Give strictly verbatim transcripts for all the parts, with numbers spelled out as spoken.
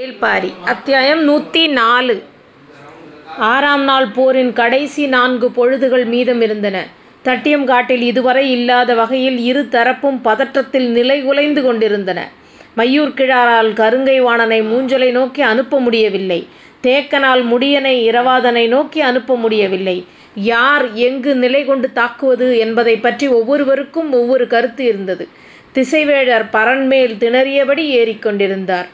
வேள்பாரி அத்தியாயம் நூற்றி நாலு. ஆறாம் நாள் போரின் கடைசி நான்கு பொழுதுகள் மீதம் இருந்தன. தட்டியம் காட்டில் இதுவரை இல்லாத வகையில் இரு தரப்பும் பதற்றத்தில் நிலை குலைந்து கொண்டிருந்தன. மயூர்கிழாரால் கருங்கைவாணனை மூஞ்சலை நோக்கி அனுப்ப முடியவில்லை. தேக்கனால் முடியனை இரவாதனை நோக்கி அனுப்ப முடியவில்லை. யார் எங்கு நிலை கொண்டு தாக்குவது என்பதை பற்றி ஒவ்வொருவருக்கும் ஒவ்வொரு கருத்து இருந்தது. திசைவேளார் பரண்மேல் திணறியபடி ஏறிக்கொண்டிருந்தார்.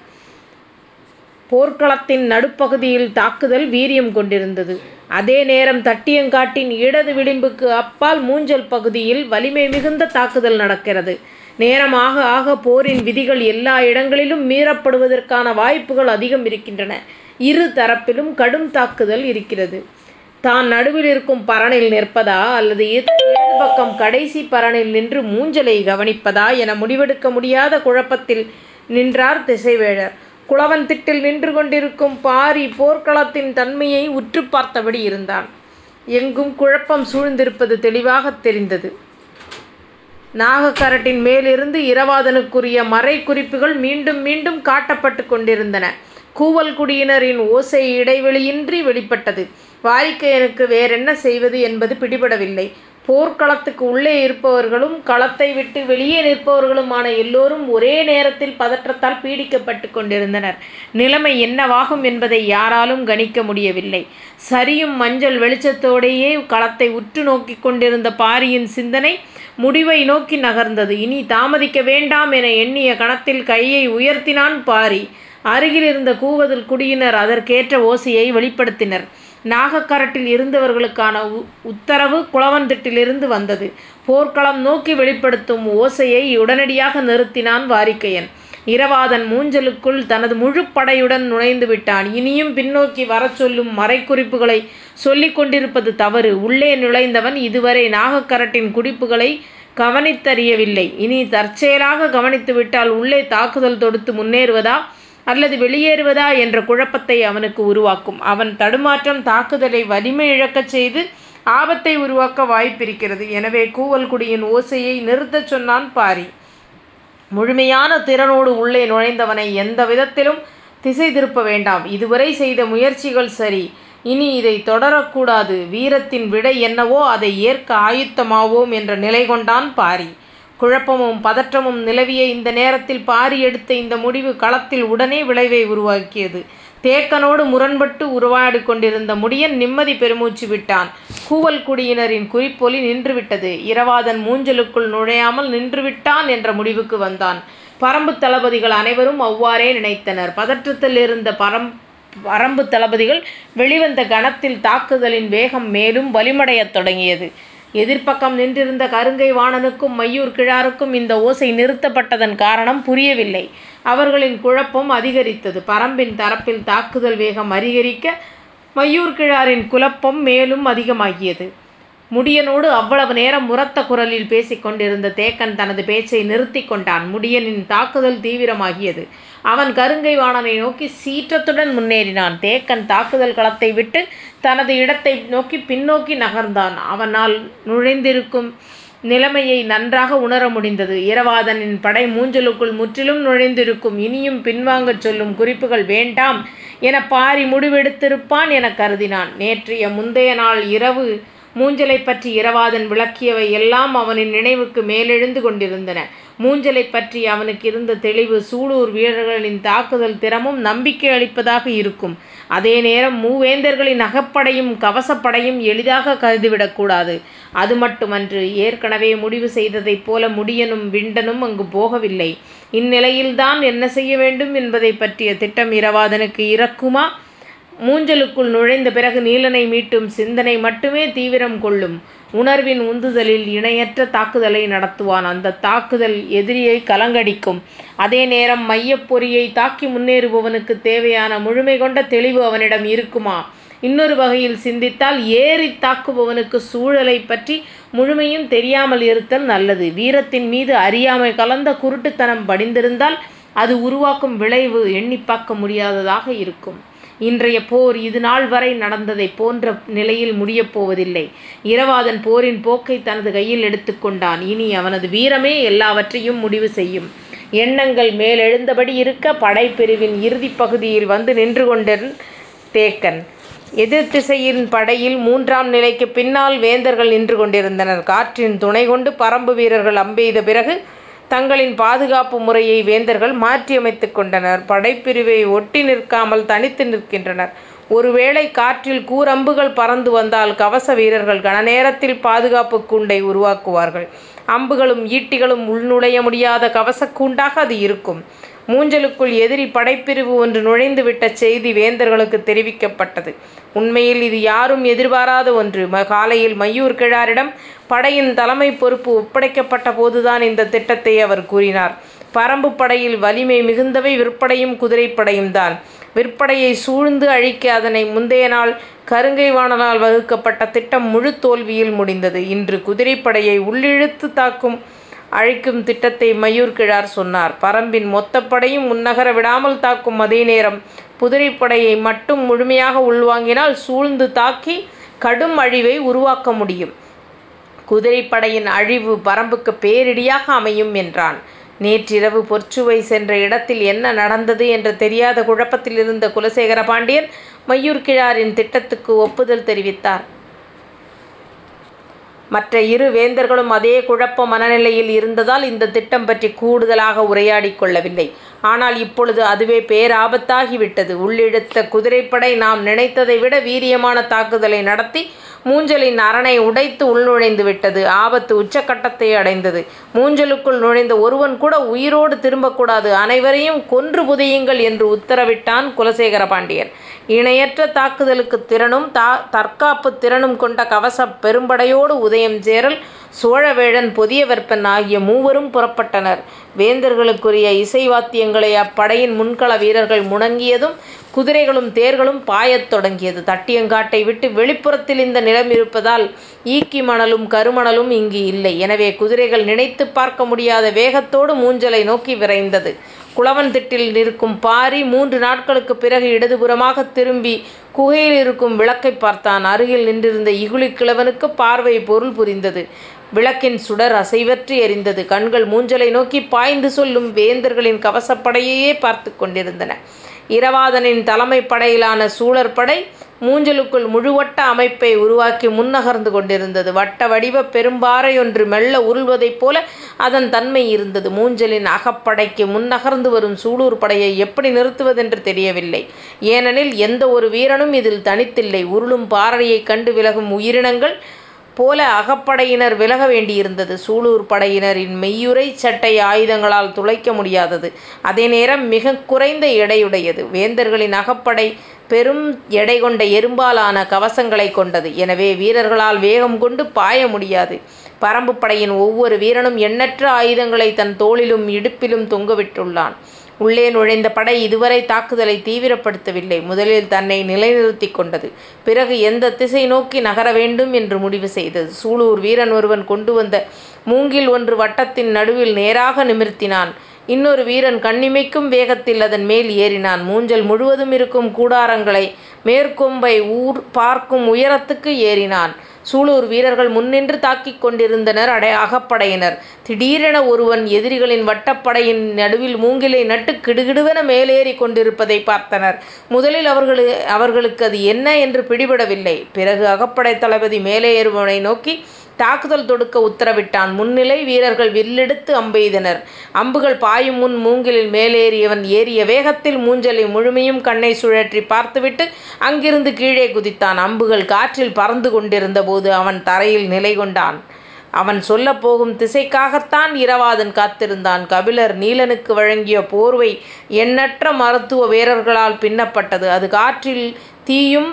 போர்க்களத்தின் நடுப்பகுதியில் தாக்குதல் வீரியம் கொண்டிருந்தது. அதே நேரம் தட்டியங்காட்டின் இடது விளிம்புக்கு அப்பால் மூஞ்சல் பகுதியில் வலிமை மிகுந்த தாக்குதல் நடக்கிறது. நேரமாக ஆக போரின் விதிகள் எல்லா இடங்களிலும் மீறப்படுவதற்கான வாய்ப்புகள் அதிகம் இருக்கின்றன. இரு தரப்பிலும் கடும் தாக்குதல் இருக்கிறது. தான் நடுவில் இருக்கும் பரணில் நிற்பதா அல்லது இடது பக்கம் கடைசி பரணில் நின்று மூஞ்சலை கவனிப்பதா என முடிவெடுக்க முடியாத குழப்பத்தில் நின்றார் திசைவேளார். குளவன் திட்டில் நின்று கொண்டிருக்கும் பாரி போர்க்களத்தின் தன்மையை உற்று பார்த்தபடி இருந்தான். எங்கும் குழப்பம் சூழ்ந்திருப்பது தெளிவாக தெரிந்தது. நாகக்கரட்டின் மேலிருந்து இரவாதனுக்குரிய மறை குறிப்புகள் மீண்டும் மீண்டும் காட்டப்பட்டு கொண்டிருந்தன. கூவல்குடியினரின் ஓசை இடைவெளியின்றி வெளிப்பட்டது. வாடிக்கையனுக்கு வேறென்ன செய்வது என்பது பிடிபடவில்லை. போர்க்களத்துக்கு உள்ளே இருப்பவர்களும் களத்தை விட்டு வெளியே நிற்பவர்களுமான எல்லோரும் ஒரே நேரத்தில் பதற்றத்தால் பீடிக்கப்பட்டு கொண்டிருந்தனர். நிலைமை என்னவாகும் என்பதை யாராலும் கணிக்க முடியவில்லை. சரியும் மஞ்சள் வெளிச்சத்தோடையே களத்தை உற்று நோக்கி கொண்டிருந்த பாரியின் சிந்தனை முடிவை நோக்கி நகர்ந்தது. இனி தாமதிக்க வேண்டாம் என எண்ணிய கணத்தில் கையை உயர்த்தினான் பாரி. அருகில் இருந்த கூவதில் குடியினர் அதற்கேற்ற ஓசையை வெளிப்படுத்தினர். நாகக்கரட்டில் இருந்தவர்களுக்கான உத்தரவு குளவன்திட்டிலிருந்து வந்தது. போர்க்களம் நோக்கி வெளிப்படுத்தும் ஓசையை உடனடியாக நிறுத்தினான் வாடிக்கையன். இரவாதன் மூஞ்சலுக்குள் தனது முழு படையுடன் நுழைந்து விட்டான். இனியும் பின்னோக்கி வர சொல்லும் மறைக்குறிப்புகளை சொல்லி கொண்டிருப்பது தவறு. உள்ளே நுழைந்தவன் இதுவரை நாகக்கரட்டின் குறிப்புகளை கவனித்தறியவில்லை. இனி தற்செயலாக கவனித்துவிட்டால் உள்ளே தாக்குதல் தொடுத்து முன்னேறுவதா அல்லது வெளியேறுவதா என்ற குழப்பத்தை அவனுக்கு உருவாக்கும். அவன் தடுமாற்றம் தாக்குதலை வலிமை இழக்கச் செய்து ஆபத்தை உருவாக்க வாய்ப்பிருக்கிறது. எனவே கூவல்குடியின் ஓசையை நிறுத்தச் சொன்னான் பாரி. முழுமையான திறனோடு உள்ளே நுழைந்தவனை எந்த விதத்திலும் திசை திருப்ப வேண்டாம். இதுவரை செய்த முயற்சிகள் சரி, இனி இதை தொடரக்கூடாது. வீரத்தின் விடை என்னவோ அதை ஏற்க ஆயுத்தமாவோம் என்ற நிலை கொண்டான் பாரி. குழப்பமும் பதற்றமும் நிலவிய இந்த நேரத்தில் பாரி எடுத்த இந்த முடிவு களத்தில் உடனே விளைவை உருவாக்கியது. தேக்கனோடு முரண்பட்டு உருவாடி கொண்டிருந்த முடியன் நிம்மதி பெருமூச்சு விட்டான். கூவல்குடியினரின் குறிப்பொலி நின்றுவிட்டது. இரவாதன் மூஞ்சலுக்குள் நுழையாமல் நின்றுவிட்டான் என்ற முடிவுக்கு வந்தான். பரம்பு தளபதிகள் அனைவரும் அவ்வாறே நினைத்தனர். பதற்றத்தில் இருந்த பரம் பரம்பு தளபதிகள் வெளிவந்த கணத்தில் தாக்குதலின் வேகம் மேலும் வலிமடையத் தொடங்கியது. எதிர்ப்பக்கம் நின்றிருந்த கருங்கை வாணனுக்கும் மயூர் கிழாருக்கும் இந்த ஓசை நிறுத்தப்பட்டதன் காரணம் புரியவில்லை. அவர்களின் குழப்பம் அதிகரித்தது. பரம்பின் தரப்பில் தாக்குதல் வேகம் அதிகரிக்க மயூர் கிழாரின் குழப்பம் மேலும் அதிகமாகியது. முடியனோடு அவ்வளவு நேரம் உரத்த குரலில் பேசிக்கொண்டிருந்த தேக்கன் தனது பேச்சை நிறுத்தி கொண்டான். முடியனின் தாக்குதல் தீவிரமாகியது. அவன் கருங்கை வாணனை நோக்கி சீற்றத்துடன் முன்னேறினான். தேக்கன் தாக்குதல் களத்தை விட்டு தனது இடத்தை நோக்கி பின்னோக்கி நகர்ந்தான். அவனால் நுழைந்திருக்கும் நிலைமையை நன்றாக உணர முடிந்தது. இரவாதனின் படை மூஞ்சலுக்குள் முற்றிலும் நுழைந்திருக்கும். இனியும் பின்வாங்கச் சொல்லும் குறிப்புகள் வேண்டாம் என பாரி முடிவெடுத்திருப்பான் என கருதினான். நேற்றைய முந்தைய நாள் இரவு மூஞ்சலை பற்றி இரவாதன் விளக்கியவை எல்லாம் அவனின் நினைவுக்கு மேலெழுந்து கொண்டிருந்தன. மூஞ்சலை பற்றி அவனுக்கு இருந்த தெளிவு சூளூர் வீரர்களின் தாக்குதல் திறமும் நம்பிக்கை அளிப்பதாக இருக்கும். அதே நேரம் மூவேந்தர்களின் அகப்படையும் கவசப்படையும் எளிதாக கருதிவிடக்கூடாது. அது மட்டுமன்று, ஏற்கனவே முடிவு செய்ததைப் போல முடியனும் விண்டனும் அங்கு போகவில்லை. இந்நிலையில்தான் என்ன செய்ய வேண்டும் என்பதை பற்றிய திட்டம் இரவாதனுக்கு இறக்குமா? மூஞ்சலுக்குள் நுழைந்த பிறகு நீலனை மீட்டும் சிந்தனை மட்டுமே தீவிரம் கொள்ளும். உணர்வின் உந்துதலில் இணையற்ற தாக்குதலை நடத்துவான். அந்த தாக்குதல் எதிரியை கலங்கடிக்கும். அதே நேரம் மையப்பொறியை தாக்கி முன்னேறுபவனுக்கு தேவையான முழுமை கொண்ட தெளிவு அவனிடம் இருக்குமா? இன்னொரு வகையில் சிந்தித்தால் ஏறி தாக்குபவனுக்கு சூழலை பற்றி முழுமையும் தெரியாமல் இருத்தல் நல்லது. வீரத்தின் மீது அறியாமை கலந்த குருட்டுத்தனம் படிந்திருந்தால் அது உருவாக்கும் விளைவு எண்ணிப்பாக்க முடியாததாக இருக்கும். இன்றைய போர் இது நாள் வரை நடந்ததை போன்ற நிலையில் முடியப் போவதில்லை. இரவாதன் போரின் போக்கை தனது கையில் எடுத்துக்கொண்டான். இனி அவனது வீரமே எல்லாவற்றையும் முடிவு செய்யும். எண்ணங்கள் மேலெழுந்தபடி இருக்க படைப்பிரிவின் இறுதி பகுதியில் வந்து நின்று கொண்டிருந்த தேக்கன் எதிர் திசையின் படையில் மூன்றாம் நிலைக்கு பின்னால் வேந்தர்கள் நின்று கொண்டிருந்தனர். காற்றின் துணை கொண்டு பரம்பு வீரர்கள் அம்பெய்த பிறகு தங்களின் பாதுகாப்பு முறையை வேந்தர்கள் மாற்றியமைத்து கொண்டனர். படைப்பிரிவை ஒட்டி நிற்காமல் தனித்து நிற்கின்றனர். ஒருவேளை காற்றில் கூரம்புகள் பறந்து வந்தால் கவச வீரர்கள் கனநேரத்தில் பாதுகாப்பு கூண்டை உருவாக்குவார்கள். அம்புகளும் ஈட்டிகளும் உள்நுழைய முடியாத கவசக்கூண்டாக அது இருக்கும். மூஞ்சலுக்குள் எதிரி படைப்பிரிவு ஒன்று நுழைந்துவிட்ட செய்தி வேந்தர்களுக்கு தெரிவிக்கப்பட்டது. உண்மையில் இது யாரும் எதிர்பாராத ஒன்று. காலையில் மயூர்கிழாரிடம் படையின் தலைமை பொறுப்பு ஒப்படைக்கப்பட்ட போதுதான் இந்த திட்டத்தை அவர் கூறினார். பரம்பு படையில் வலிமை மிகுந்தவை விற்படையும் குதிரைப்படையும் தான். விற்படையை சூழ்ந்து அழிக்க அதனை முந்தைய நாள் கருங்கைவாணனால் வகுக்கப்பட்ட திட்டம் முழு தோல்வியில் முடிந்தது. இன்று குதிரைப்படையை உள்ளிழுத்து தாக்கும் அழிக்கும் திட்டத்தை மயூர்கிழார் சொன்னார். பரம்பின் மொத்தப்படையும் முன்னகர விடாமல் தாக்கும். அதே நேரம் குதிரைப்படையை மட்டும் முழுமையாக உள்வாங்கினால் சூழ்ந்து தாக்கி கடும் அழிவை உருவாக்க முடியும். குதிரைப்படையின் அழிவு பரம்புக்கு பேரிடியாக அமையும் என்றான். நேற்றிரவு பொற்சுவை சென்ற இடத்தில் என்ன நடந்தது என்று தெரியாத குழப்பத்தில் இருந்த குலசேகர பாண்டியன் மயூர்கிழாரின் திட்டத்துக்கு ஒப்புதல் தெரிவித்தார். மற்ற இரு வேந்தர்களும் அதே குழப்ப மனநிலையில் இருந்ததால் இந்த திட்டம் பற்றி கூடுதலாக உரையாடி கொள்ளவில்லை. ஆனால் இப்பொழுது அதுவே பேராபத்தாகிவிட்டது. உள்ளிழுத்த குதிரைப்படை நாம் நினைத்ததை விட வீரியமான தாக்குதலை நடத்தி மூஞ்சலின் அரணை உடைத்து உள்நுழைந்து விட்டது. ஆபத்து உச்சக்கட்டத்தை அடைந்தது. மூஞ்சலுக்குள் நுழைந்த ஒருவன் கூட உயிரோடு திரும்பக்கூடாது, அனைவரையும் கொன்று புதையுங்கள் என்று உத்தரவிட்டான் குலசேகர பாண்டியன். இணையற்ற தாக்குதலுக்கு திறனும் தா தற்காப்பு திறனும் கொண்ட கவச பெரும்படையோடு உதயஞ்சேரல் சோழவேழன் பொதியவெற்பன் ஆகிய மூவரும் புறப்பட்டனர். வேந்தர்களுக்குரிய இசைவாத்தியங்களை அப்படையின் முன்கள வீரர்கள் முணங்கியதும் குதிரைகளும் தேர்களும் பாயத் தொடங்கியது. தட்டியங்காட்டை விட்டு வெளிப்புறத்தில் இந்த நிலம் இருப்பதால் ஈக்கி மணலும் கருமணலும் இங்கு இல்லை. எனவே குதிரைகள் நினைத்து பார்க்க முடியாத வேகத்தோடு மூஞ்சலை நோக்கி விரைந்தது. குளவன் திட்டில் இருக்கும் பாரி மூன்று நாட்களுக்கு பிறகு இடதுபுறமாக திரும்பி குகையில் இருக்கும் விளக்கை பார்த்தான். அருகில் நின்றிருந்த இகுலி கிழவனுக்கு பார்வை பொருள் புரிந்தது. விளக்கின் சுடர் அசைவற்றி எரிந்தது. கண்கள் மூஞ்சலை நோக்கி பாய்ந்து சொல்லும் வேந்தர்களின் கவசப்படையையே பார்த்து கொண்டிருந்தன. இரவாதனின் தலைமை படையிலான சூளூர் படை மூஞ்சலுக்குள் முழுவட்ட அமைப்பை உருவாக்கி முன்னகர்ந்து கொண்டிருந்தது. வட்ட வடிவ பெரும்பாறை ஒன்று மெல்ல உருள்வதைப் போல அதன் தன்மை இருந்தது. மூஞ்சலின் அகப்படைக்கு முன்னகர்ந்து வரும் சூளூர் படையை எப்படி நிறுத்துவதென்று தெரியவில்லை. ஏனெனில் எந்த ஒரு வீரனும் இதில் தனித்தில்லை. உருளும் பாறையை கண்டு விலகும் உயிரினங்கள் போல அகப்படையினர் விலக வேண்டியிருந்தது. சூளூர் படையினரின் மெய்யுரை சட்டை ஆயுதங்களால் துளைக்க முடியாதது. அதே நேரம் மிக குறைந்த எடையுடையது. வேந்தர்களின் அகப்படை பெரும் எடை கொண்ட எறும்பாலான கவசங்களை கொண்டது. எனவே வீரர்களால் வேகம் கொண்டு பாய முடியாது. பரம்பு படையின் ஒவ்வொரு வீரனும் எண்ணற்ற ஆயுதங்களை தன் தோளிலும் இடுப்பிலும் தொங்கவிட்டுள்ளான். உள்ளே நுழைந்த படை இதுவரை தாக்குதலை தீவிரப்படுத்தவில்லை. முதலில் தன்னை நிலைநிறுத்தி கொண்டது. பிறகு எந்த திசை நோக்கி நகர வேண்டும் என்று முடிவு செய்தது. சூளூர் வீரன் ஒருவன் கொண்டு வந்த மூங்கில் ஒன்று வட்டத்தின் நடுவில் நேராக நிமிர்த்தினான். இன்னொரு வீரன் கண்ணிமைக்கும் வேகத்தில் அதன் மேல் ஏறினான். மூஞ்சல் முழுவதும் இருக்கும் கூடாரங்களை மேற்கொம்பை ஊர் பார்க்கும் உயரத்துக்கு ஏறினான். சூளூர் வீரர்கள் முன்னின்று தாக்கிக் கொண்டிருந்தனர். அடை அகப்படையினர் திடீரென ஒருவன் எதிரிகளின் வட்டப்படையின் நடுவில் மூங்கிலை நட்டு கிடுகிடுவென மேலேறி கொண்டிருப்பதை பார்த்தனர். முதலில் அவர்களு அவர்களுக்கு அது என்ன என்று பிடிபடவில்லை. பிறகு அகப்படை தளபதி மேலே ஏறுவனை நோக்கி தாக்குதல் தொடுக்க உத்தரவிட்டான். முன்னிலை வீரர்கள் வில்லெடுத்து அம்பெய்தனர். அம்புகள் பாயும் முன் மூங்கிலில் மேலேறியவன் ஏறிய வேகத்தில் மூஞ்சலை முழுமையும் கண்ணை சுழற்றி பார்த்துவிட்டு அங்கிருந்து கீழே குதித்தான். அம்புகள் காற்றில் பறந்து கொண்டிருந்த போது அவன் தரையில் நிலை கொண்டான். அவன் சொல்ல போகும் திசைக்காகத்தான் இரவாதன் காத்திருந்தான். கபிலர் நீலனுக்கு வழங்கிய போர்வை எண்ணற்ற மருத்துவ வீரர்களால் பின்னப்பட்டது. அது காற்றில் தீயும்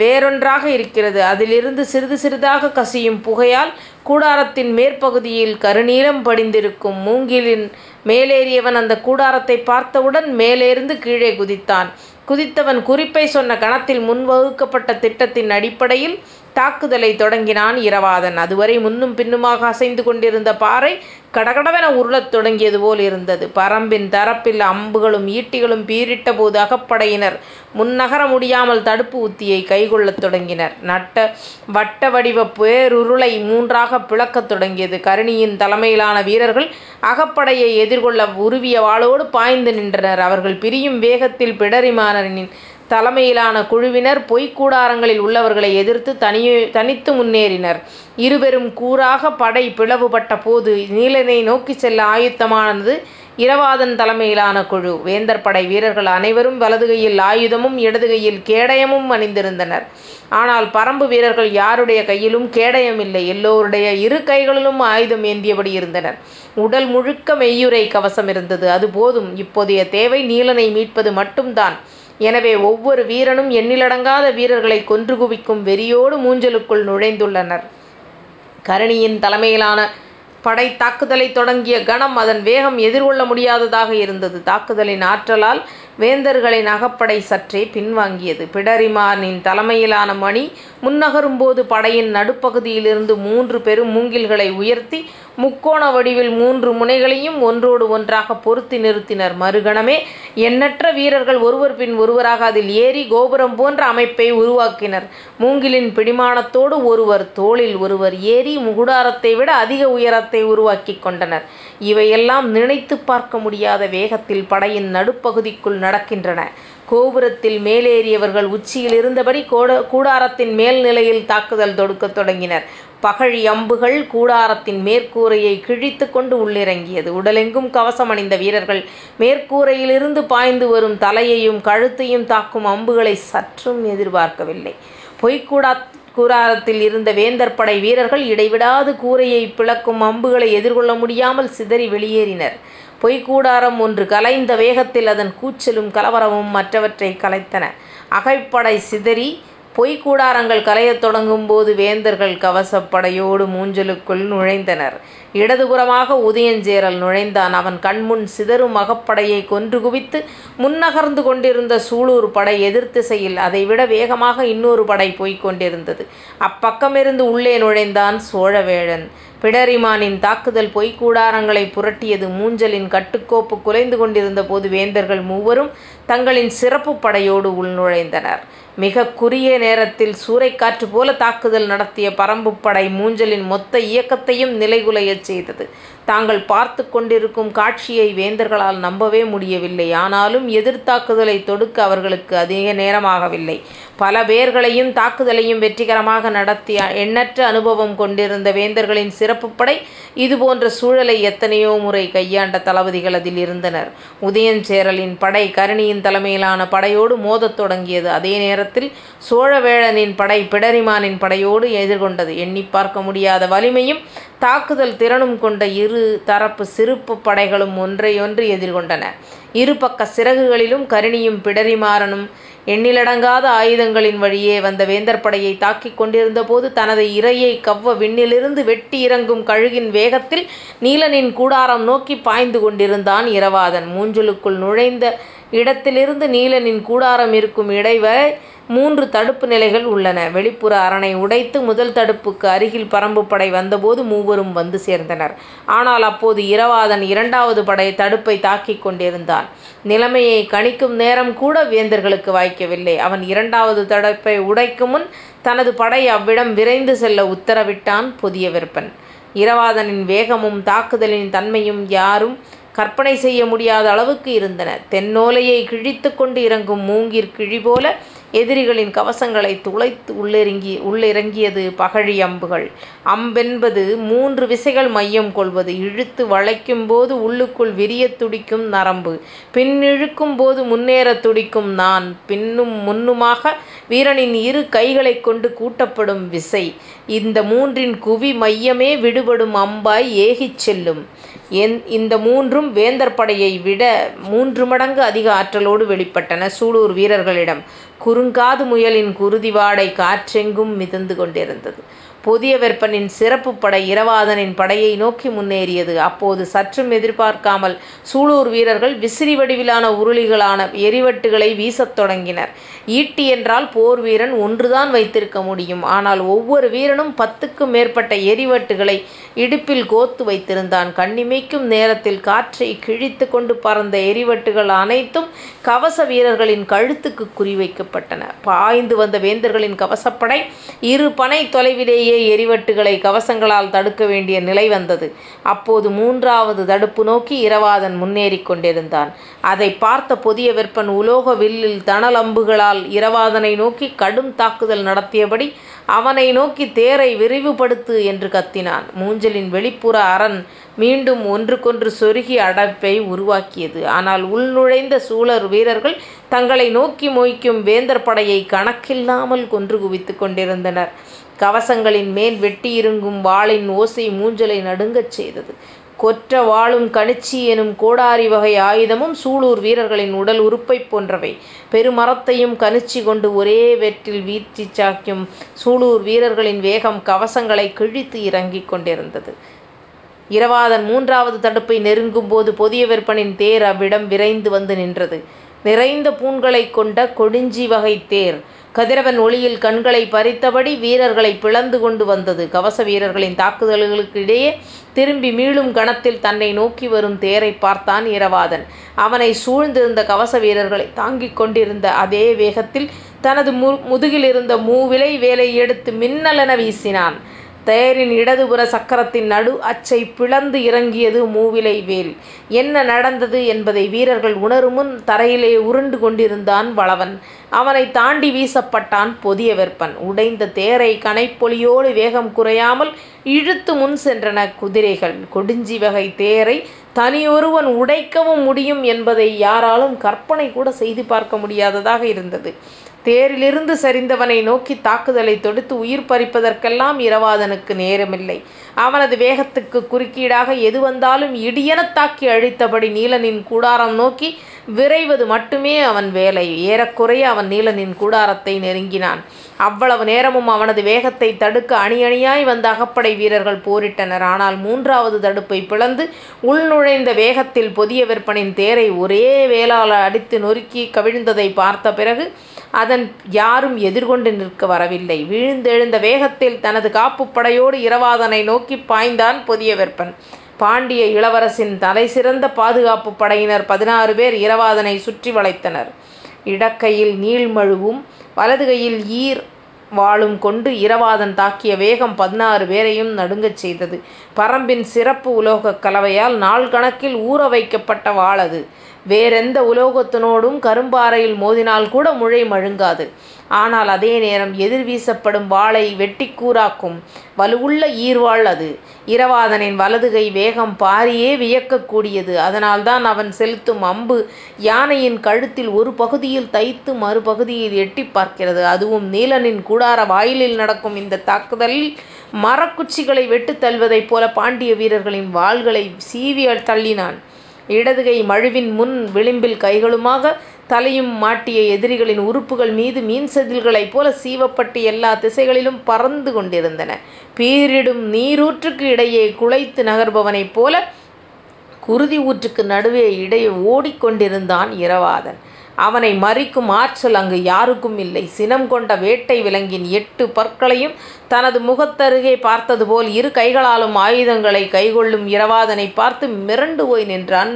வேறொன்றாக இருக்கிறது. அதிலிருந்து சிறிது சிறிதாக கசியும் புகையால் கூடாரத்தின் மேற்பகுதியில் கருநீலம் படிந்திருக்கும். மூங்கிலின் மேலேறியவன் அந்த கூடாரத்தை பார்த்தவுடன் மேலேருந்து கீழே குதித்தான். குதித்தவன் குறிப்பை சொன்ன கணத்தில் முன்வகுக்கப்பட்ட திட்டத்தின் அடிப்படையில் தாக்குதலை தொடங்கினான் இரவாதன். அதுவரை முன்னும் பின்னுமாக அசைந்து கொண்டிருந்த பாறை கடகடவென உருளத் தொடங்கியது போல் இருந்தது. பரம்பின் தரப்பில் அம்புகளும் ஈட்டிகளும் பீரிட்ட போது அகப்படையினர் முன்னகர முடியாமல் தடுப்பு உத்தியை கைகொள்ளத் தொடங்கினர். நட்ட வட்ட வடிவ பேருருளை மூன்றாக பிளக்கத் தொடங்கியது. கருணியின் தலைமையிலான வீரர்கள் அகப்படையை எதிர்கொள்ள உருவிய வாளோடு பாய்ந்து நின்றனர். அவர்கள் பிரியும் வேகத்தில் பிடரிமாணனின் தலைமையிலான குழுவினர் பொய்க்கூடாரங்களில் உள்ளவர்களை எதிர்த்து தனியே தனித்து முன்னேறினர். இருவரும் கூறாக படை பிளவுபட்ட போது நீலனை நோக்கி செல்ல ஆயுத்தமானது இரவாதன் தலைமையிலான குழு. வேந்தர் படை வீரர்கள் அனைவரும் வலது கையில் ஆயுதமும் இடது கையில் கேடயமும் அணிந்திருந்தனர். ஆனால் பரம்பு வீரர்கள் யாருடைய கையிலும் கேடயம் இல்லை. எல்லோருடைய இரு கைகளிலும் ஆயுதம் ஏந்தியபடி இருந்தனர். உடல் முழுக்க மெய்யுரை கவசம் இருந்தது. அது போதும். இப்போதைய தேவை நீலனை மீட்பது மட்டும்தான். எனவே ஒவ்வொரு வீரனும் எண்ணிலடங்காத வீரர்களை கொன்று குவிக்கும் வெறியோடு மூஞ்சலுக்குள் நுழைந்துள்ளனர். கரணியின் தலைமையிலான படை தாக்குதலை தொடங்கிய கணம் அதன் வேகம் எதிர்கொள்ள முடியாததாக இருந்தது. தாக்குதலின் ஆற்றலால் வேந்தர்களின் அகப்படை சற்றே பின்வாங்கியது. பிடரிமானின் தலைமையிலான மணி முன்னகரும் போது படையின் நடுப்பகுதியிலிருந்து மூன்று பெரும் மூங்கில்களை உயர்த்தி முக்கோண வடிவில் மூன்று முனைகளையும் ஒன்றோடு ஒன்றாக பொருத்தி நிறுத்தினர். மறுகணமே எண்ணற்ற வீரர்கள் ஒருவர் பின் ஒருவராக அதில் ஏறி கோபுரம் போன்ற அமைப்பை உருவாக்கினர். மூங்கிலின் பிடிமானத்தோடு ஒருவர் தோளில் ஒருவர் ஏறி முகுடாரத்தை விட அதிக உயரத்தை உருவாக்கி கொண்டனர். இவையெல்லாம் நினைத்து பார்க்க முடியாத வேகத்தில் படையின் நடுப்பகுதிக்குள் நடக்கின்றன. கோபுரத்தில் மேலேறியவர்கள் உச்சியில் இருந்தபடி கூடாரத்தின் மேல்நிலையில் தாக்குதல் தொடுக்க தொடங்கினர். பகழி அம்புகள் கூடாரத்தின் மேற்கூரையை கிழித்து கொண்டு உள்ளிறங்கியது. உடலெங்கும் கவசம் அணிந்த வீரர்கள் மேற்கூரையிலிருந்து பாய்ந்து வரும் தலையையும் கழுத்தையும் தாக்கும் அம்புகளை சற்றும் எதிர்பார்க்கவில்லை. பொய்க்கூடா கூடாரத்தில் இருந்த வேந்தர் படை வீரர்கள் இடைவிடாது கூரையை பிளக்கும் அம்புகளை எதிர்கொள்ள முடியாமல் சிதறி வெளியேறினர். பொய்க்கூடாரம் ஒன்று கலைந்த வேகத்தில் அதன் கூச்சலும் கலவரமும் மற்றவற்றை கலைத்தன. அகைப்படை சிதறி பொய்க்கூடாரங்கள் கலையத் தொடங்கும் போது வேந்தர்கள் கவசப்படையோடு மூஞ்சலுக்குள் நுழைந்தனர். இடதுபுறமாக உதயஞ்சேரல் நுழைந்தான். அவன் கண்முன் சிதறும் அகப்படையை கொன்று குவித்து முன்னகர்ந்து கொண்டிருந்த சூளூர் படை எதிர்த்திசையில் அதைவிட வேகமாக இன்னொரு படை போய்கொண்டிருந்தது. அப்பக்கமிருந்து உள்ளே நுழைந்தான் சோழவேழன். பிடரிமானின் தாக்குதல் பொய்க்கூடாரங்களை புரட்டியது. மூஞ்சலின் கட்டுக்கோப்பு குலைந்து கொண்டிருந்த போது வேந்தர்கள் மூவரும் தங்களின் சிறப்பு படையோடு உள்நுழைந்தனர். மிக குறுகிய நேரத்தில் சூறைக்காற்று போல தாக்குதல் நடத்திய பரம்பு படை மூஞ்சலின் மொத்த இயக்கத்தையும் நிலைகுலையச் செய்தது. தாங்கள் பார்த்து கொண்டிருக்கும் காட்சியை வேந்தர்களால் நம்பவே முடியவில்லை. ஆனாலும் எதிர்த்தாக்குதலை தொடுக்க அவர்களுக்கு அதிக நேரமாகவில்லை. பல பேர்களையும் தாக்குதலையும் வெற்றிகரமாக நடத்திய எண்ணற்ற அனுபவம் கொண்டிருந்த வேந்தர்களின் சிறப்பு படை இதுபோன்ற சூழலை எத்தனையோ முறை கையாண்ட தளபதிகள் அதில் இருந்தனர். உதயஞ்சேரலின் படை கரணியின் தலைமையிலான படையோடு மோதத் தொடங்கியது. அதே நேரத்தில் சோழவேழனின் படை பிடரிமானின் படையோடு எதிர்கொண்டது. எண்ணி பார்க்க முடியாத வலிமையும் தாக்குதல் திறனும் கொண்ட இரு தரப்பு சிறப்பு படைகளும் ஒன்றையொன்று எதிர்கொண்டன. இரு பக்க சிறகுகளிலும் கருணியும் பிடரிமாறனும் எண்ணிலடங்காத ஆயுதங்களின் வழியே வந்த வேந்தர் படையை தாக்கிக் கொண்டிருந்த போது தனது இரையை கவ்வ விண்ணிலிருந்து வெட்டி இறங்கும் கழுகின் வேகத்தில் நீலனின் கூடாரம் நோக்கி பாய்ந்து கொண்டிருந்தான் இரவாதன். மூஞ்சலுக்குள் நுழைந்த இடத்திலிருந்து நீலனின் கூடாரம் இருக்கும் இடைவரை மூன்று தடுப்பு நிலைகள் உள்ளன. வெளிப்புற அரணை உடைத்து முதல் தடுப்புக்கு அருகில் பரம்பு படை வந்தபோது மூவரும் வந்து சேர்ந்தனர். ஆனால் அப்போது இரவாதன் இரண்டாவது படை தடுப்பை தாக்கிக் கொண்டிருந்தான். நிலைமையை கணிக்கும் நேரம் கூட வேந்தர்களுக்கு வாய்க்கவில்லை. அவன் இரண்டாவது தடுப்பை உடைக்கும் முன் தனது படை அவ்விடம் விரைந்து செல்ல உத்தரவிட்டான் பொதியவெற்பன். இரவாதனின் வேகமும் தாக்குதலின் தன்மையும் யாரும் கற்பனை செய்ய முடியாத அளவுக்கு இருந்தன. தென்னோலையை கிழித்து கொண்டு இறங்கும் மூங்கிற் கிழி போல எதிரிகளின் கவசங்களை துளைத்து உள்ளிறங்கி உள்ளிறங்கியது பகழி அம்புகள். அம்பென்பது மூன்று விசைகள் மையம் கொள்வது. இழுத்து வளைக்கும் போது உள்ளுக்குள் விரிய துடிக்கும் நரம்பு, பின்னிழுக்கும் போது முன்னேற துடிக்கும் நான், பின்னும் முன்னுமாக வீரனின் இரு கைகளை கொண்டு கூட்டப்படும் விசை. இந்த மூன்றின் குவி மையமே விடுபடும் அம்பாய் ஏகிச் செல்லும். என் இந்த மூன்றும் வேந்தர் படையை விட மூன்று மடங்கு அதிக ஆற்றலோடு வெளிப்பட்டன சூளூர் வீரர்களிடம். குறுங்காது முயலின் குருதிவாடை காற்றெங்கும் மிதந்து கொண்டிருந்தது. பொதியவெற்பனின் சிறப்பு படை இரவாதனின் படையை நோக்கி முன்னேறியது. அப்போது சற்றும் எதிர்பார்க்காமல் சூளூர் வீரர்கள் விசிறி வடிவிலான உருளிகளான எரிவட்டுகளை வீசத் தொடங்கினர். ஈட்டி என்றால் போர் வீரன் ஒன்றுதான் வைத்திருக்க முடியும். ஆனால் ஒவ்வொரு வீரனும் பத்துக்கும் மேற்பட்ட எரிவட்டுகளை இடுப்பில் கோத்து வைத்திருந்தான். கண்ணிமைக்கும் நேரத்தில் காற்றை கிழித்து கொண்டு பறந்த எரிவட்டுகள் அனைத்தும் கவச வீரர்களின் கழுத்துக்கு குறிவைக்கப்பட்டன. பாய்ந்து வந்த வேந்தர்களின் கவசப்படை இரு பனை தொலைவிலேயே எரிவட்டுகளை கவசங்களால் தடுக்க வேண்டிய நிலை வந்தது. அப்போது மூன்றாவது தடுப்பு நோக்கி இரவாதன் முன்னேறி கொண்டிருந்தான். அதை பார்த்த பொதியவெற்பன் உலோக வில்லில் தணலம்புகளால் இரவாதனை நோக்கி கடும் தாக்குதல் நடத்தியபடி அவனை நோக்கி தேரை விரிவுபடுத்து என்று கத்தினான். மூஞ்சலின் வெளிப்புற அரண் மீண்டும் ஒன்றுக்கொன்று சொருகி அடைப்பை உருவாக்கியது. ஆனால் உள்நுழைந்த சூழர் வீரர்கள் தங்களை நோக்கி மொய்க்கும் வேந்தர் படையை கணக்கில்லாமல் கொன்று குவித்து கொண்டிருந்தனர். கவசங்களின் மேல் வெட்டியிருங்கும் வாளின் ஓசை மூஞ்சலை நடுங்கச் செய்தது. கொற்ற வாளும் கணிச்சி எனும் கோடாரி வகை ஆயுதமும் சூளூர் வீரர்களின் உடல் உறுப்பை போன்றவை. பெருமரத்தையும் கணிச்சி கொண்டு ஒரே வெற்றில் வீழ்ச்சி சாக்கியும் சூளூர் வீரர்களின் வேகம் கவசங்களை கிழித்து இறங்கிக் கொண்டிருந்தது. இரவாதன் மூன்றாவது தடுப்பை நெருங்கும் போது பொதியவெற்பனின் தேர் அவ்விடம் விரைந்து வந்து நின்றது. நிறைந்த பூண்களை கொண்ட கொடிஞ்சி வகை தேர் கதிரவன் ஒளியில் கண்களை பறித்தபடி வீரர்களை பிளந்து கொண்டு வந்தது. கவச வீரர்களின் தாக்குதல்களுக்கு இடையே திரும்பி மீளும் கணத்தில் தன்னை நோக்கி வரும் தேரை பார்த்தான் இரவாதன். அவனை சூழ்ந்திருந்த கவச வீரர்களை தாங்கிக் கொண்டிருந்த அதே வேகத்தில் தனது மு முதுகிலிருந்த மூவிலை வேலை எடுத்து மின்னலென வீசினான். தேரின் இடதுபுற சக்கரத்தின் நடு அச்சை பிளந்து இறங்கியது மூவிலை வேல். என்ன நடந்தது என்பதை வீரர்கள் உணரும் முன் தரையிலே உருண்டு கொண்டிருந்தான் வளவன். அவனை தாண்டி வீசப்பட்டான் பொதியவெற்பன். உடைந்த தேரை கனைப்பொலியோடு வேகம் குறையாமல் இழுத்து முன் சென்றன குதிரைகள். கொடிஞ்சி வகை தேரை தனியொருவன் உடைக்கவும் முடியும் என்பதை யாராலும் கற்பனை கூட செய்து பார்க்க முடியாததாக இருந்தது. தேரிலிருந்து சரிந்தவனை நோக்கி தாக்குதலை தொடுத்து உயிர் பறிப்பதற்கெல்லாம் இரவாதனுக்கு நேரமில்லை. அவனது வேகத்துக்கு குறுக்கீடாக எது வந்தாலும் இடியென தாக்கி அழித்தபடி நீலனின் கூடாரம் நோக்கி விரைவது மட்டுமே அவன் வேலை. ஏறக்குறைய அவன் நீலனின் கூடாரத்தை நெருங்கினான். அவ்வளவு நேரமும் அவனது வேகத்தை தடுக்க அணி அணியாய் வந்த அகப்படை வீரர்கள் போரிட்டனர். ஆனால் மூன்றாவது தடுப்பை பிளந்து உள்நுழைந்த வேகத்தில் பொதியவெற்பனின் தேரை ஒரே வேளால் அடித்து நொறுக்கி கவிழ்ந்ததை பார்த்த பிறகு அதன் யாரும் எதிர்கொண்டு நிற்க வரவில்லை. வீழ்ந்தெழுந்த வேகத்தில் தனது காப்பு படையோடு இரவாதனை நோக்கி பாய்ந்தான் பொதியவெற்பன். பாண்டிய இளவரசின் தலை சிறந்த பாதுகாப்பு படையினர் பதினாறு பேர் இரவாதனை சுற்றி வளைத்தனர். இடக்கையில் நீள்மழுவும் வலது கையில் ஈர் வாளும் கொண்டு இரவாதன் தாக்கிய வேகம் பதினாறு பேரையும் நடுங்கச் செய்தது. பரம்பின் சிறப்பு உலோக கலவையால் நாள் கணக்கில் ஊற வைக்கப்பட்ட வாளது. வேறெந்த உலோகத்தினோடும் கரும்பாறையில் மோதினால் கூட முழை மழுங்காது. ஆனால் அதே நேரம் எதிர்வீசப்படும் வாளை வெட்டி கூறாக்கும் வலுவுள்ள ஈர்வாள் அது. இரவாதனின் வலதுகை வேகம் பாரியே வியக்கக்கூடியது. அதனால்தான் அவன் செலுத்தும் அம்பு யானையின் கழுத்தில் ஒரு பகுதியில் தைத்து மறுபகுதியில் எட்டி பார்க்கிறது. அதுவும் நீலனின் கூடார வாயிலில் நடக்கும் இந்த தாக்குதலில் மரக்குச்சிகளை வெட்டு தள்ளுவதைப் போல பாண்டிய வீரர்களின் வாள்களை சீவி தள்ளினான். இடதுகை மழுவின் முன் விளிம்பில் கைகளுமாக தலையும் மாட்டிய எதிரிகளின் உறுப்புகள் மீது மீன் செதில்களைப் போல சீவப்பட்டு எல்லா திசைகளிலும் பறந்து கொண்டிருந்தன. பீரிடும் நீரூற்றுக்கு இடையே குளைத்து நகர்பவனைப் போல குருதி ஊற்றுக்கு நடுவே இடையே ஓடிக்கொண்டிருந்தான் இரவாதன். அவனை மறிக்கும் ஆற்றல் அங்கு யாருக்கும் இல்லை. சினம் கொண்ட வேட்டை விலங்கின் எட்டு பற்களையும் தனது முகத்தருகே பார்த்தது போல் இரு கைகளாலும் ஆயுதங்களை கைகொள்ளும் இரவாதனை பார்த்து மிரண்டு போய் நின்றான்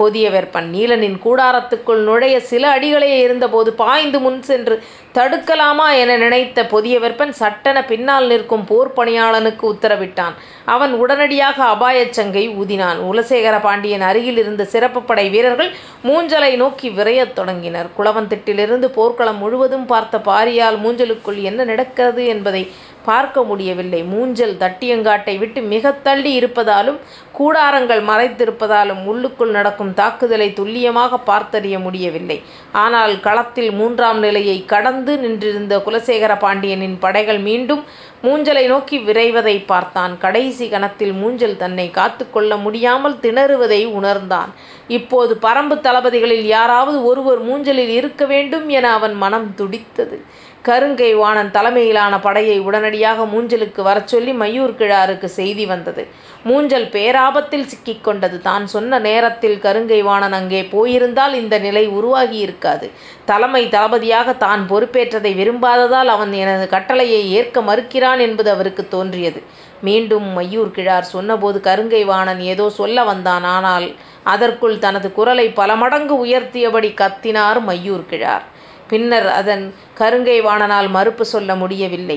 பொதியவெற்பன். நீலனின் கூடாரத்துக்குள் நுழைய சில அடிகளே இருந்தபோது பாய்ந்து முன் சென்று தடுக்கலாமா என நினைத்த பொதியவெற்பன் சட்டென பின்னால் நிற்கும் போர் பணியாளனுக்கு உத்தரவிட்டான். அவன் உடனடியாக அபாயச்சங்கை ஊதினான். குலசேகர பாண்டியன் அருகில் இருந்த சிறப்பு படை வீரர்கள் மூஞ்சலை நோக்கி விரையத் தொடங்கினர். குளவன் திட்டிலிருந்து போர்க்களம் முழுவதும் பார்த்த பாரியால் மூஞ்சலுக்குள் என்ன நடக்கிறது என்பதை பார்க்க முடியவில்லை. மூஞ்சல் தட்டியங்காட்டை விட்டு மிக தள்ளி இருப்பதாலும் கூடாரங்கள் மறைத்திருப்பதாலும் உள்ளுக்குள் நடக்கும் தாக்குதலை துல்லியமாக பார்த்தறிய முடியவில்லை. ஆனால் களத்தில் மூன்றாம் நிலையை கடந்து நின்றிருந்த குலசேகர பாண்டியனின் படைகள் மீண்டும் மூஞ்சலை நோக்கி விரைவதை பார்த்தான். கடைசி கணத்தில் மூஞ்சல் தன்னை காத்து கொள்ள முடியாமல் திணறுவதை உணர்ந்தான். இப்போது பரம்பு தளபதிகளில் யாராவது ஒருவர் மூஞ்சலில் இருக்க வேண்டும் என அவன் மனம் துடித்தது. கருங்கைவாணன் தலைமையிலான படையை உடனடியாக மூஞ்சலுக்கு வர சொல்லி மயூர்கிழாருக்கு செய்தி வந்தது. மூஞ்சல் பேராபத்தில் சிக்கிக்கொண்டது. தான் சொன்ன நேரத்தில் கருங்கைவாணன் அங்கே போயிருந்தால் இந்த நிலை உருவாகி இருக்காது. தலைமை தளபதியாக தான் பொறுப்பேற்றதை விரும்பாததால் அவன் எனது கட்டளையை ஏற்க மறுக்கிறான் என்பது அவருக்கு தோன்றியது. மீண்டும் மயூர்கிழார் சொன்னபோது கருங்கைவாணன் ஏதோ சொல்ல வந்தான். ஆனால் அதற்குள் தனது குரலை பல மடங்கு உயர்த்தியபடி கத்தினார் மயூர்கிழார். பின்னர் அதன் கருங்கைவாணனால் மறுப்பு சொல்ல முடியவில்லை.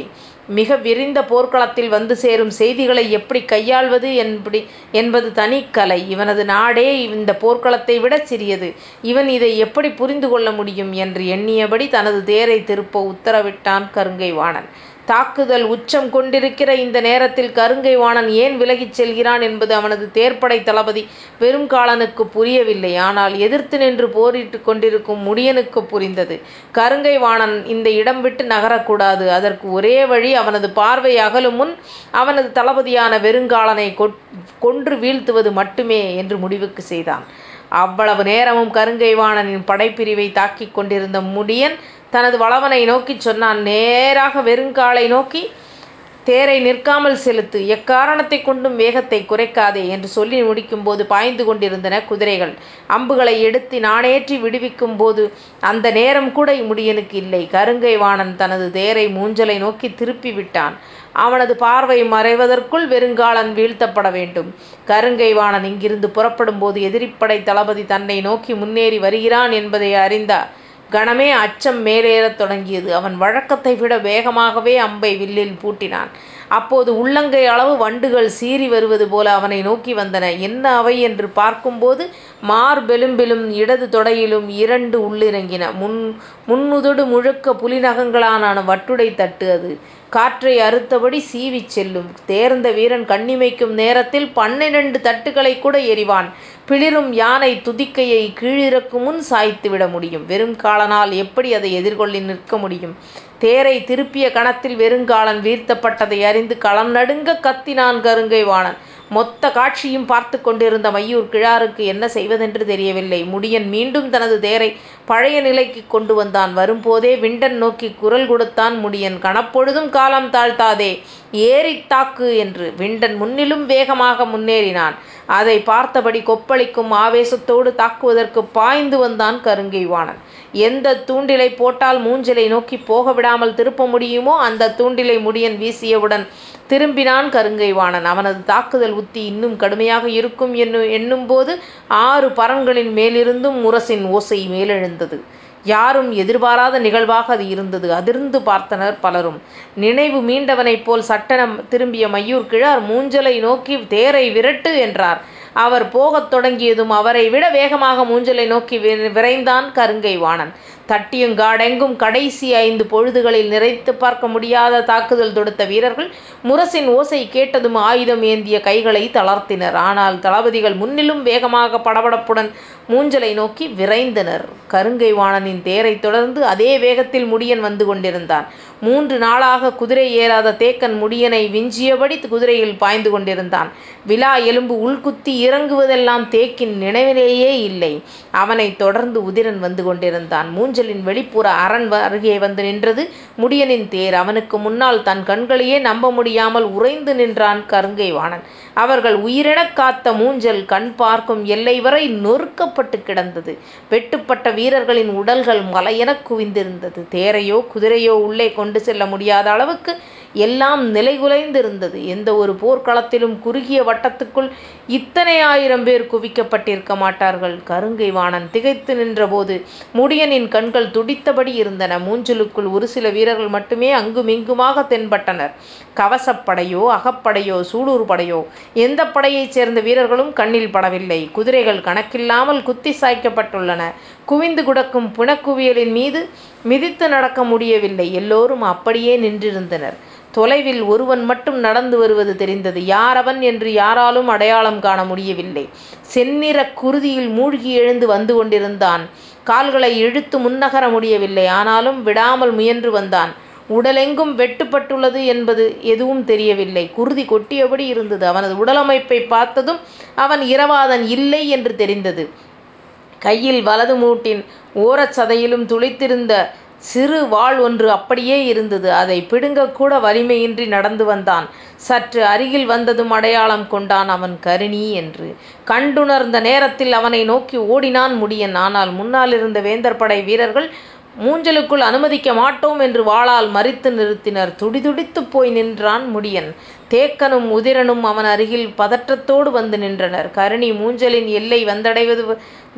மிக விரிந்த போர்க்களத்தில் வந்து சேரும் செய்திகளை எப்படி கையாள்வது என்பது என்பது தனிக்கலை. இவனது நாடே இந்த போர்க்களத்தை விட சிறியது. இவன் இதை எப்படி புரிந்து கொள்ள முடியும் என்று எண்ணியபடி தனது தேரை திருப்ப உத்தரவிட்டான் கருங்கைவாணன். தாக்குதல் உச்சம் கொண்டிருக்கிற இந்த நேரத்தில் கருங்கைவாணன் ஏன் விலகிச் செல்கிறான் என்பது அவனது தேர்ப்படை தளபதி வெறுங்காலனுக்கு புரியவில்லை. ஆனால் எதிர்த்து நின்று போரிட்டு கொண்டிருக்கும் முடியனுக்கு புரிந்தது. கருங்கைவாணன் இந்த இடம் விட்டு நகரக்கூடாது. அதற்கு ஒரே வழி அவனது பார்வை அகலும் முன் அவனது தளபதியான வெறுங்காலனை கொன்று வீழ்த்துவது மட்டுமே என்று முடிவுக்கு செய்தான். அவ்வளவு நேரமும் கருங்கைவாணனின் படைப்பிரிவை தாக்கி கொண்டிருந்த முடியன் தனது வளவனை நோக்கி சொன்னான், நேராக வெறுங்காலை நோக்கி தேரை நிற்காமல் செலுத்து, எக்காரணத்தை கொண்டும் வேகத்தை குறைக்காதே என்று சொல்லி முடிக்கும்போது பாய்ந்து கொண்டிருந்தன குதிரைகள். அம்புகளை எடுத்து நாணேற்றி விடுவிக்கும் போது அந்த நேரம் கூட முடியனுக்கு இல்லை. கருங்கைவாணன் தனது தேரை மூஞ்சலை நோக்கி திருப்பி விட்டான். அவனது பார்வை மறைவதற்குள் வெறுங்காலன் வீழ்த்தப்பட வேண்டும். கருங்கைவாணன் இங்கிருந்து புறப்படும் போது எதிரிப்படை தளபதி தன்னை நோக்கி முன்னேறி வருகிறான் என்பதை அறிந்தார். கணமே அச்சம் மேலேறத் தொடங்கியது. அவன் வழக்கத்தை விட வேகமாகவே அம்பை வில்லில் பூட்டினான். அப்போது உள்ளங்கை அளவு வண்டுகள் சீறி வருவது போல அவனை நோக்கி வந்தன. என்ன அவை என்று பார்க்கும்போது மார்பெலும்பிலும் இடது தொடையிலும் இரண்டு உள்ளிறங்கின. முன் முன்னுதொடு முழுக்க புலிநகங்களான வட்டுடை தட்டு அது காற்றை அறுத்தபடி சீவி செல்லும். தேர்ந்த வீரன் கண்ணிமைக்கும் நேரத்தில் பன்னிரண்டு தட்டுகளை கூட எறிவான். பிளிரும் யானை துதிக்கையை கீழிறக்கும் முன் சாய்த்துவிட முடியும். வெறுங்காலனால் எப்படி அதை எதிர்கொள்ளி நிற்க முடியும்? தேரை திருப்பிய கணத்தில் வெறுங்காலன் வீழ்த்தப்பட்டதை அறிந்து களம் நடுங்க கத்தினான் கருங்கைவாணன். மொத்த காட்சியும் பார்த்து கொண்டிருந்த மயூர்கிழாருக்கு என்ன செய்வதென்று தெரியவில்லை. முடியன் மீண்டும் தனது தேரை பழைய நிலைக்கு கொண்டு வந்தான். வரும்போதே விண்டன் நோக்கி குரல் கொடுத்தான் முடியன், கணப்பொழுதும் காலம் தாழ்த்தாதே, ஏறி தாக்கு என்று. விண்டன் முன்னிலும் வேகமாக முன்னேறினான். அதை பார்த்தபடி கொப்பளிக்கும் ஆவேசத்தோடு தாக்குவதற்கு பாய்ந்து வந்தான் கருங்கைவாணன். எந்த தூண்டிலை போட்டால் மூஞ்சலை நோக்கி போக விடாமல் திருப்ப முடியுமோ அந்த தூண்டிலை முடியன் வீசியவுடன் திரும்பினான் கருங்கைவாணன். அவனது தாக்குதல் உத்தி இன்னும் கடுமையாக இருக்கும் என்னு எண்ணும் போது ஆறு பரன்களின் மேலிருந்தும் முரசின் ஓசை மேலெழுந்தது. யாரும் எதிர்பாராத நிகழ்வாக அது இருந்தது. அதிர்ந்து பார்த்தனர் பலரும். நினைவு மீண்டவனைப் போல் சட்டனம் திரும்பிய மயூர்கிழார் மூஞ்சலை நோக்கி தேரை விரட்டு என்றார். அவர் போகத் தொடங்கியதும் அவரை விட வேகமாக மூஞ்சலை நோக்கி விரைந்தான் கருங்கைவாணன். தட்டியங்காடெங்கும் கடைசி ஐந்து பொழுதுகளில் நிறைத்து பார்க்க முடியாத தாக்குதல் தொடுத்த வீரர்கள் முரசின் ஓசை கேட்டதும் ஆயுதம் ஏந்திய கைகளை தளர்த்தினர். ஆனால் தளபதிகள் முன்னிலும் வேகமாக படபடப்புடன் மூஞ்சலை நோக்கி விரைந்தனர். கருங்கைவாணனின் தேரை தொடர்ந்து அதே வேகத்தில் முடியன் வந்து கொண்டிருந்தான். மூன்று நாளாக குதிரை ஏறாத தேக்கன் முடியனை விஞ்சியபடி குதிரையில் பாய்ந்து கொண்டிருந்தான். விலா எலும்பு உள்குத்தி இறங்குவதெல்லாம் தேக்கின் நினைவிலேயே இல்லை. அவனை தொடர்ந்து உதிரன் வந்து கொண்டிருந்தான். மூஞ்சலின் வெளிப்புற அரண் அருகே வந்து நின்றது முடியனின் தேர். அவனுக்கு முன்னால் தன் கண்களையே நம்ப முடியாமல் உறைந்து நின்றான் கருங்கைவாணன். அவர்கள் உயிரென காத்த மூஞ்சல் கண் பார்க்கும் எல்லை வரை நொறுக்கப்பட்டு கிடந்தது. வெட்டுப்பட்ட வீரர்களின் உடல்கள் மலையென குவிந்திருந்தது. தேரையோ குதிரையோ உள்ளே கொண்டு செல்ல முடியாத அளவுக்கு எல்லாம் நிலைகுலைந்திருந்தது. எந்த ஒரு போர்க்களத்திலும் குறுகிய வட்டத்துக்குள் இத்தனை ஆயிரம் பேர் குவிக்கப்பட்டிருக்க மாட்டார்கள். கருங்கைவாணன் திகைத்து நின்றபோது முடியனின் கண்கள் துடித்தபடி இருந்தன. மூஞ்சலுக்குள் ஒரு சில வீரர்கள் மட்டுமே அங்குமிங்குமாக தென்பட்டனர். கவசப்படையோ அகப்படையோ சூளூர் படையோ எந்த படையைச் சேர்ந்த வீரர்களும் கண்ணில் படவில்லை. குதிரைகள் கணக்கில்லாமல் குத்தி சாய்க்கப்பட்டுள்ளன. குவிந்து கிடக்கும் பிணக்குவியலின் மீது மிதித்து நடக்க முடியவில்லை. எல்லோரும் அப்படியே நின்றிருந்தனர். தொலைவில் ஒருவன் மட்டும் நடந்து வருவது தெரிந்தது. யாரவன் என்று யாராலும் அடையாளம் காண முடியவில்லை. செந்நிற குருதியில் மூழ்கி எழுந்து வந்து கொண்டிருந்தான். கால்களை இழுத்து முன்னகர முடியவில்லை. ஆனாலும் விடாமல் முயன்று வந்தான். உடலெங்கும் வெட்டுப்பட்டுள்ளது என்பது எதுவும் தெரியவில்லை. குருதி கொட்டியபடி இருந்தது. அவனது உடலமைப்பை பார்த்ததும் அவன் இரவாதன் இல்லை என்று தெரிந்தது. கையில் வலது மூட்டின் ஓரச்சதையிலும் துளித்திருந்த சிறு வாள் ஒன்று அப்படியே இருந்தது. அதை பிடுங்கக்கூட வலிமையின்றி நடந்து வந்தான். சற்று அருகில் வந்ததும் அடையாளம் கொண்டான், அவன் கருணி என்று. கண்டுணர்ந்த நேரத்தில் அவனை நோக்கி ஓடினான் முடியன். ஆனால் முன்னால் இருந்த வேந்தர் படை வீரர்கள் மூஞ்சலுக்குள் அனுமதிக்க மாட்டோம் என்று வாளால் மறித்து நிறுத்தினர். துடிதுடித்து போய் நின்றான் முடியன். தேக்கனும் உதிரனும் அவன் அருகில் பதற்றத்தோடு வந்து நின்றனர். கருணி மூஞ்சலின் எல்லை வந்தடைவது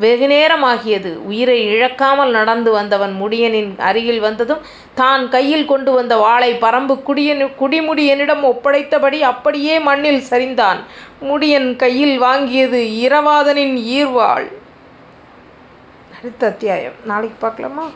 வெகு நேரமாகியது. உயிரை இழக்காமல் நடந்து வந்தவன் முடியனின் அருகில் வந்ததும் தான் கையில் கொண்டு வந்த வாளை பரம்பு குடியன் குடிமுடியனிடம் ஒப்படைத்தபடி அப்படியே மண்ணில் சரிந்தான். முடியன் கையில் வாங்கியது இரவாதனின் ஈர்வாள். அடுத்த அத்தியாயம் நாளைக்கு பார்க்கலாமா?